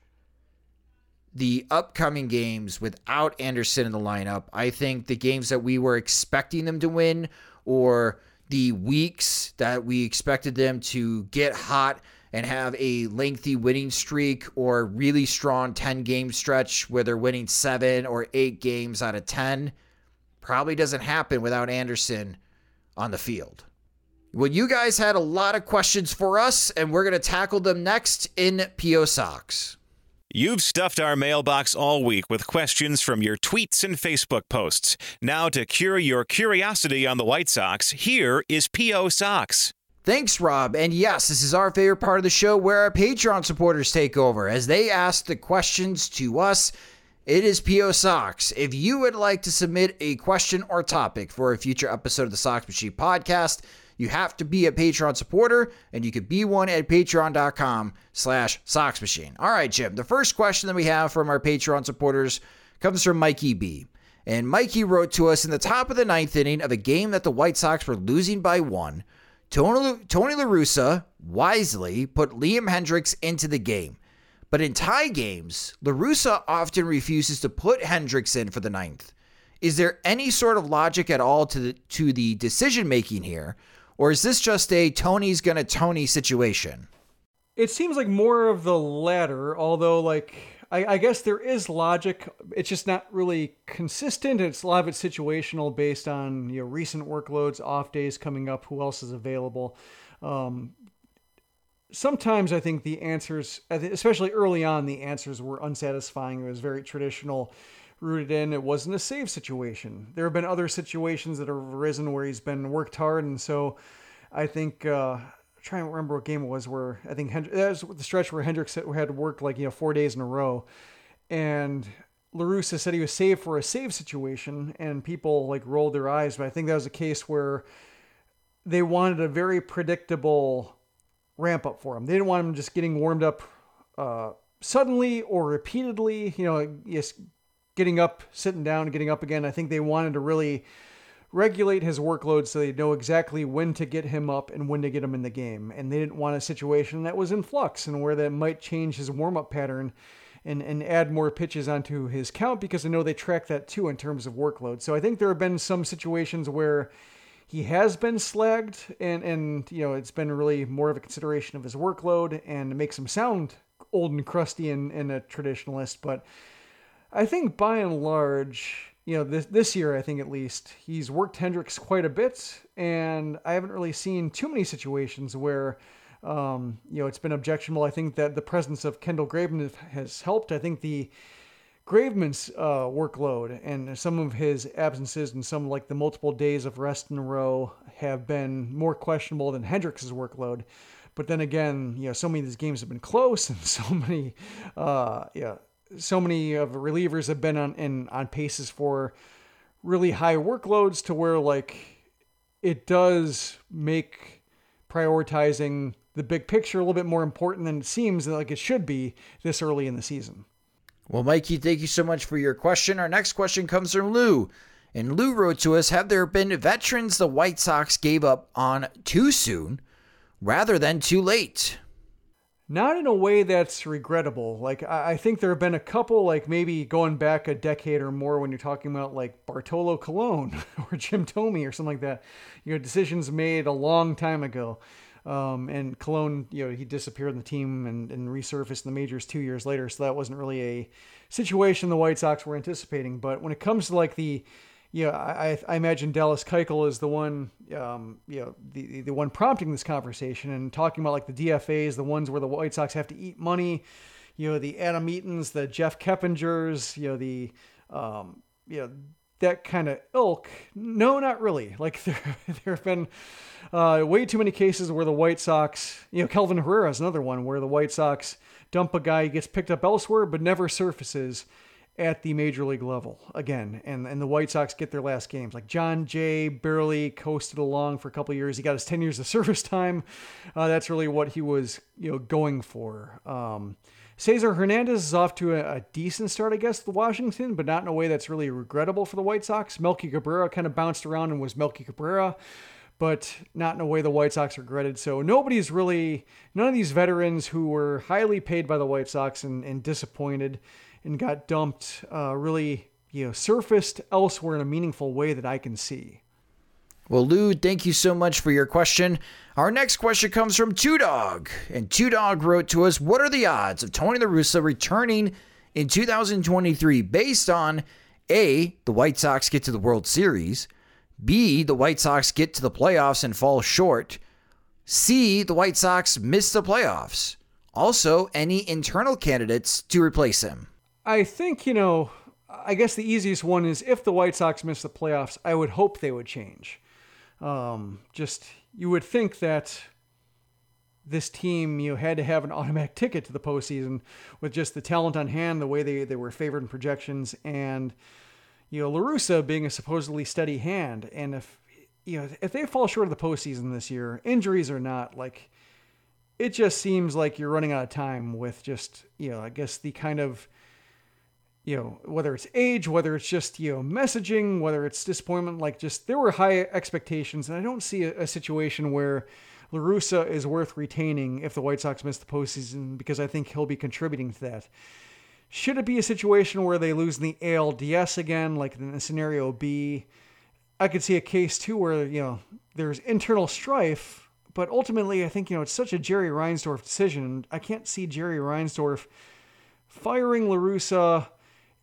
the upcoming games without Anderson in the lineup, I think the games that we were expecting them to win, or the weeks that we expected them to get hot and have a lengthy winning streak or really strong 10-game stretch where they're winning 7 or 8 games out of 10, probably doesn't happen without Anderson on the field. Well, you guys had a lot of questions for us, and we're going to tackle them next in P.O. Sox. You've stuffed our mailbox all week with questions from your tweets and Facebook posts. Now to cure your curiosity on the White Sox, here is P.O. Sox. Thanks, Rob. And yes, this is our favorite part of the show where our Patreon supporters take over as they ask the questions to us. It is P.O. Sox. If you would like to submit a question or topic for a future episode of the Sox Machine podcast, you have to be a Patreon supporter, and you could be one at patreon.com/SoxMachine. All right, Jim, the first question that we have from our Patreon supporters comes from Mikey B. And Mikey wrote to us in the top of the 9th inning of a game that the White Sox were losing by 1. Tony La Russa wisely put Liam Hendricks into the game. But in tie games, La Russa often refuses to put Hendricks in for the 9th. Is there any sort of logic at all to the decision-making here? Or is this just a Tony's gonna Tony situation? It seems like more of the latter, although I guess there is logic. It's just not really consistent. It's a lot of it's situational based on recent workloads, off days coming up, who else is available. Sometimes I think the answers, especially early on, the answers were unsatisfying. It was very traditional, rooted in it wasn't a save situation. There have been other situations that have arisen where he's been worked hard, and so I think trying to remember what game it was where I think that was the stretch where Hendricks had worked 4 days in a row, and La Russa said he was saved for a save situation, and people rolled their eyes. But I think that was a case where they wanted a very predictable ramp up for him. They didn't want him just getting warmed up suddenly or repeatedly. Getting up, sitting down, getting up again. I think they wanted to really regulate his workload so they know exactly when to get him up and when to get him in the game. And they didn't want a situation that was in flux and where that might change his warm-up pattern and add more pitches onto his count, because I know they track that too in terms of workload. So I think there have been some situations where he has been slagged and it's been really more of a consideration of his workload, and it makes him sound old and crusty and a traditionalist, but I think by and large, this year, I think at least, he's worked Hendricks quite a bit, and I haven't really seen too many situations where, it's been objectionable. I think that the presence of Kendall Graveman has helped. I think the Graveman's workload and some of his absences and some the multiple days of rest in a row have been more questionable than Hendricks' workload. But then again, so many of these games have been close, and so many of the relievers have been on paces for really high workloads to where it does make prioritizing the big picture a little bit more important than it seems it should be this early in the season. Well, Mikey, thank you so much for your question. Our next question comes from Lou, and Lou wrote to us, have there been veterans the White Sox gave up on too soon rather than too late? Not in a way that's regrettable. I think there have been a couple, maybe going back a decade or more when you're talking about Bartolo Colon or Jim Thome or something like that, decisions made a long time ago. And Colon, he disappeared in the team and resurfaced in the majors 2 years later. So that wasn't really a situation the White Sox were anticipating. But when it comes to the you know, I imagine Dallas Keuchel is the one, you know, the one prompting this conversation and talking about like the DFAs, the ones where the White Sox have to eat money, you know, the Adam Eatons, the Jeff Keppingers, you know, the, you know, that kind of ilk. No, not really. Like there have been way too many cases where the White Sox, you know, Kelvin Herrera is another one where the White Sox dump a guy, gets picked up elsewhere, but never surfaces at the major league level again. And the White Sox get their last games. Like John Jay barely coasted along for a couple of years. He got his 10 years of service time. That's really what he was, you know, going for. Cesar Hernandez is off to a decent start, I guess, with Washington, but not in a way that's really regrettable for the White Sox. Melky Cabrera kind of bounced around and was Melky Cabrera, but not in a way the White Sox regretted. So nobody's really, none of these veterans who were highly paid by the White Sox and disappointed and got dumped really, you know, surfaced elsewhere in a meaningful way that I can see. Well, Lou, thank you so much for your question. Our next question comes from Two Dog, and Two Dog wrote to us, what are the odds of Tony La Russa returning in 2023 based on A, the White Sox get to the World Series, B, the White Sox get to the playoffs and fall short, C, the White Sox miss the playoffs, also any internal candidates to replace him? I think, you know, I guess the easiest one is if the White Sox miss the playoffs, I would hope they would change. Just you would think that this team, you know, had to have an automatic ticket to the postseason with just the talent on hand, the way they were favored in projections, and you know, La Russa being a supposedly steady hand. And if you know, if they fall short of the postseason this year, injuries or not, like it just seems like you're running out of time with just, you know, I guess the kind of, you know, whether it's age, whether it's just, you know, messaging, whether it's disappointment, like just there were high expectations. And I don't see a situation where La Russa is worth retaining if the White Sox miss the postseason, because I think he'll be contributing to that. Should it be a situation where they lose in the ALDS again, like in scenario B, I could see a case too where, you know, there's internal strife, but ultimately I think, you know, it's such a Jerry Reinsdorf decision. I can't see Jerry Reinsdorf firing La Russa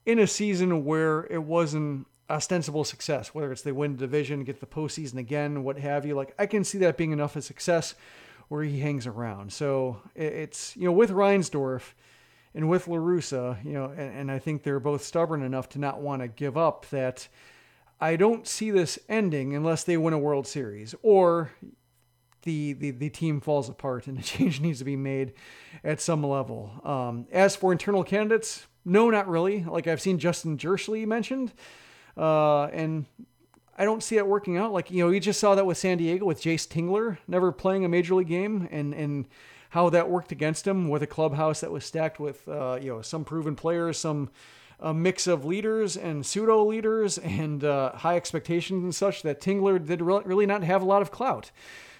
in a season where it wasn't ostensible success, whether it's they win the division, get the postseason again, what have you. Like I can see that being enough of success where he hangs around. So it's, you know, with Reinsdorf and with La Russa, you know, and I think they're both stubborn enough to not want to give up that I don't see this ending unless they win a World Series or the team falls apart and a change needs to be made at some level. As for internal candidates, no, not really. Like I've seen Justin Gierschle mentioned, and I don't see it working out. Like, you know, you just saw that with San Diego with Jace Tingler never playing a major league game and how that worked against him with a clubhouse that was stacked with, you know, some proven players, some mix of leaders and pseudo leaders and high expectations and such that Tingler did really not have a lot of clout.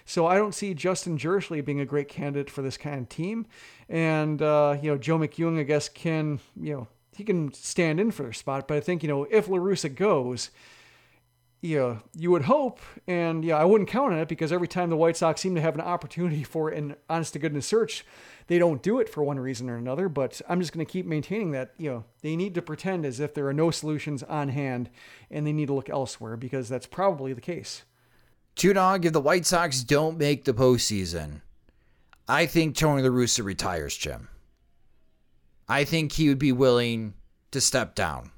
So I don't see Justin Gierschle being a great candidate for this kind of team. And, you know, Joe McEwing, I guess, can, you know, he can stand in for their spot. But I think, you know, if La Russa goes, you know, you would hope, and yeah, I wouldn't count on it because every time the White Sox seem to have an opportunity for an honest to goodness search, they don't do it for one reason or another. But I'm just going to keep maintaining that, you know, they need to pretend as if there are no solutions on hand and they need to look elsewhere because that's probably the case. Two Dog, if the White Sox don't make the postseason, I think Tony La Russa retires, Jim. I think he would be willing to step down.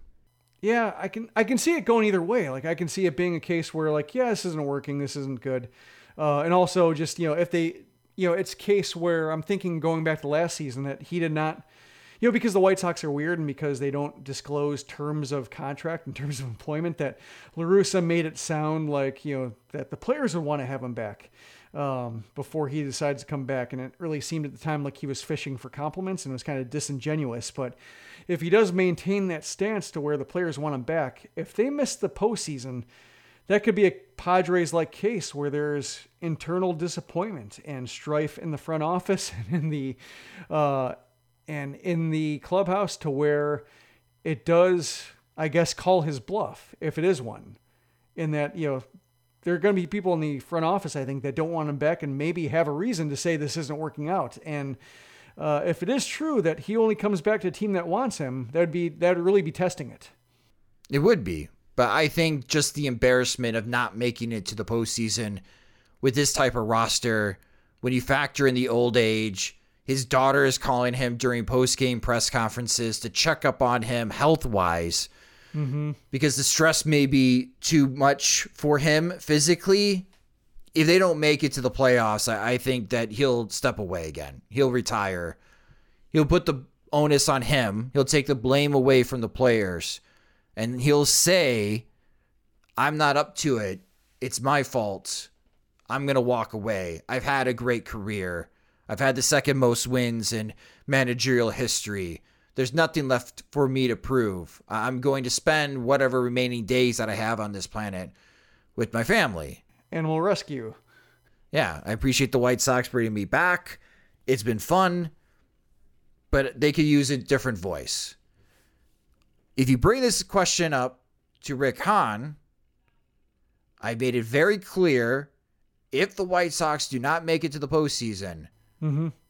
Yeah, I can see it going either way. Like I can see it being a case where like, yeah, this isn't working, this isn't good. And also just, you know, if they, you know, it's a case where I'm thinking going back to last season that he did not, you know, because the White Sox are weird and because they don't disclose terms of contract and terms of employment, that La Russa made it sound like, you know, that the players would want to have him back before he decides to come back. And it really seemed at the time like he was fishing for compliments and was kind of disingenuous. But if he does maintain that stance to where the players want him back, if they miss the postseason, that could be a Padres-like case where there's internal disappointment and strife in the front office and in the clubhouse to where it does, I guess, call his bluff, if it is one, in that, you know, there are going to be people in the front office, I think, that don't want him back and maybe have a reason to say this isn't working out. And if it is true that he only comes back to a team that wants him, that would really be testing it. It would be. But I think just the embarrassment of not making it to the postseason with this type of roster, when you factor in the old age, his daughter is calling him during post-game press conferences to check up on him health-wise, because the stress may be too much for him physically. If they don't make it to the playoffs, I think that he'll step away again. He'll retire. He'll put the onus on him. He'll take the blame away from the players. And he'll say, I'm not up to it. It's my fault. I'm going to walk away. I've had a great career. I've had the second most wins in managerial history. There's nothing left for me to prove. I'm going to spend whatever remaining days that I have on this planet with my family. Animal rescue. Yeah, I appreciate the White Sox bringing me back. It's been fun. But they could use a different voice. If you bring this question up to Rick Hahn, I made it very clear, if the White Sox do not make it to the postseason,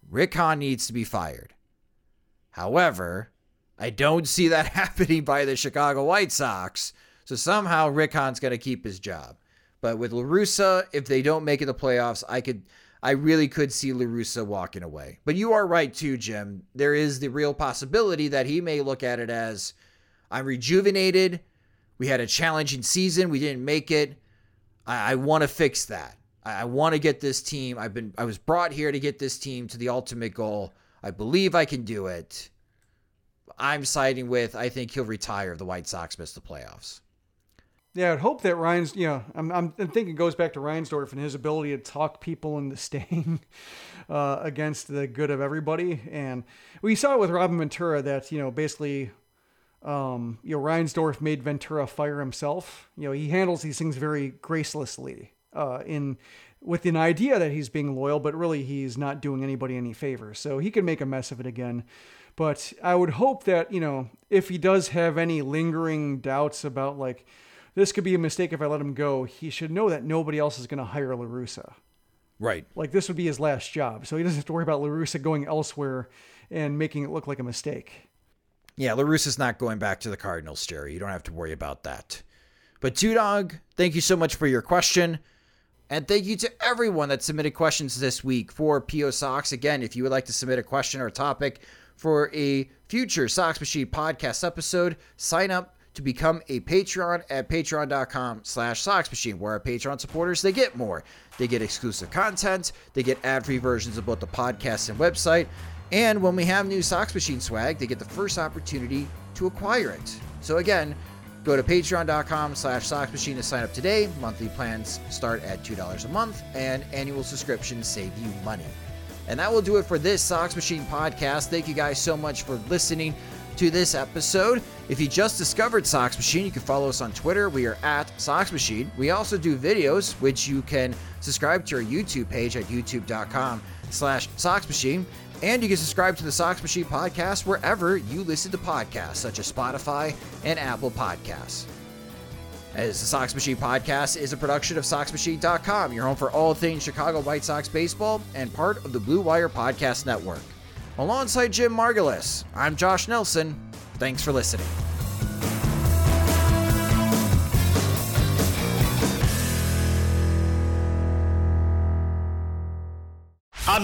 Rick Hahn needs to be fired. However, I don't see that happening by the Chicago White Sox, so somehow Rick Hahn's going to keep his job. But with La Russa, if they don't make it to the playoffs, I really could see La Russa walking away. But you are right too, Jim. There is the real possibility that he may look at it as, I'm rejuvenated. We had a challenging season. We didn't make it. I want to fix that. I want to get this team. I was brought here to get this team to the ultimate goal. I believe I can do it. I'm siding with, I think he'll retire if the White Sox miss the playoffs. Yeah, I'd hope that Ryan's, I'm thinking it goes back to Reinsdorf and his ability to talk people into staying against the good of everybody. And we saw it with Robin Ventura that, basically, Reinsdorf made Ventura fire himself. He handles these things very gracelessly with an idea that he's being loyal, but really he's not doing anybody any favor. So he could make a mess of it again. But I would hope that, if he does have any lingering doubts about this could be a mistake if I let him go, he should know that nobody else is going to hire La Russa. Right. This would be his last job. So he doesn't have to worry about La Russa going elsewhere and making it look like a mistake. Yeah, La Russa's not going back to the Cardinals, Jerry. You don't have to worry about that. But Tudog, thank you so much for your question. And thank you to everyone that submitted questions this week for P.O. Sox. Again, if you would like to submit a question or topic for a future Sox Machine podcast episode, sign up to become a Patreon at patreon.com/SoxMachine, where our Patreon supporters, they get more. They get exclusive content. They get ad-free versions of both the podcast and website. And when we have new Sox Machine swag, they get the first opportunity to acquire it. So again, go to patreon.com/SoxMachine to sign up today. Monthly plans start at $2 a month, and annual subscriptions save you money. And that will do it for this Sox Machine podcast. Thank you guys so much for listening to this episode. If you just discovered Sox Machine, you can follow us on Twitter. We are at Sox Machine. We also do videos, which you can subscribe to our YouTube page at youtube.com/Sox Machine. And you can subscribe to the Sox Machine podcast wherever you listen to podcasts, such as Spotify and Apple Podcasts. As the Sox Machine podcast is a production of SoxMachine.com, your home for all things Chicago White Sox baseball and part of the Blue Wire Podcast Network. Alongside Jim Margalus, I'm Josh Nelson. Thanks for listening. I'm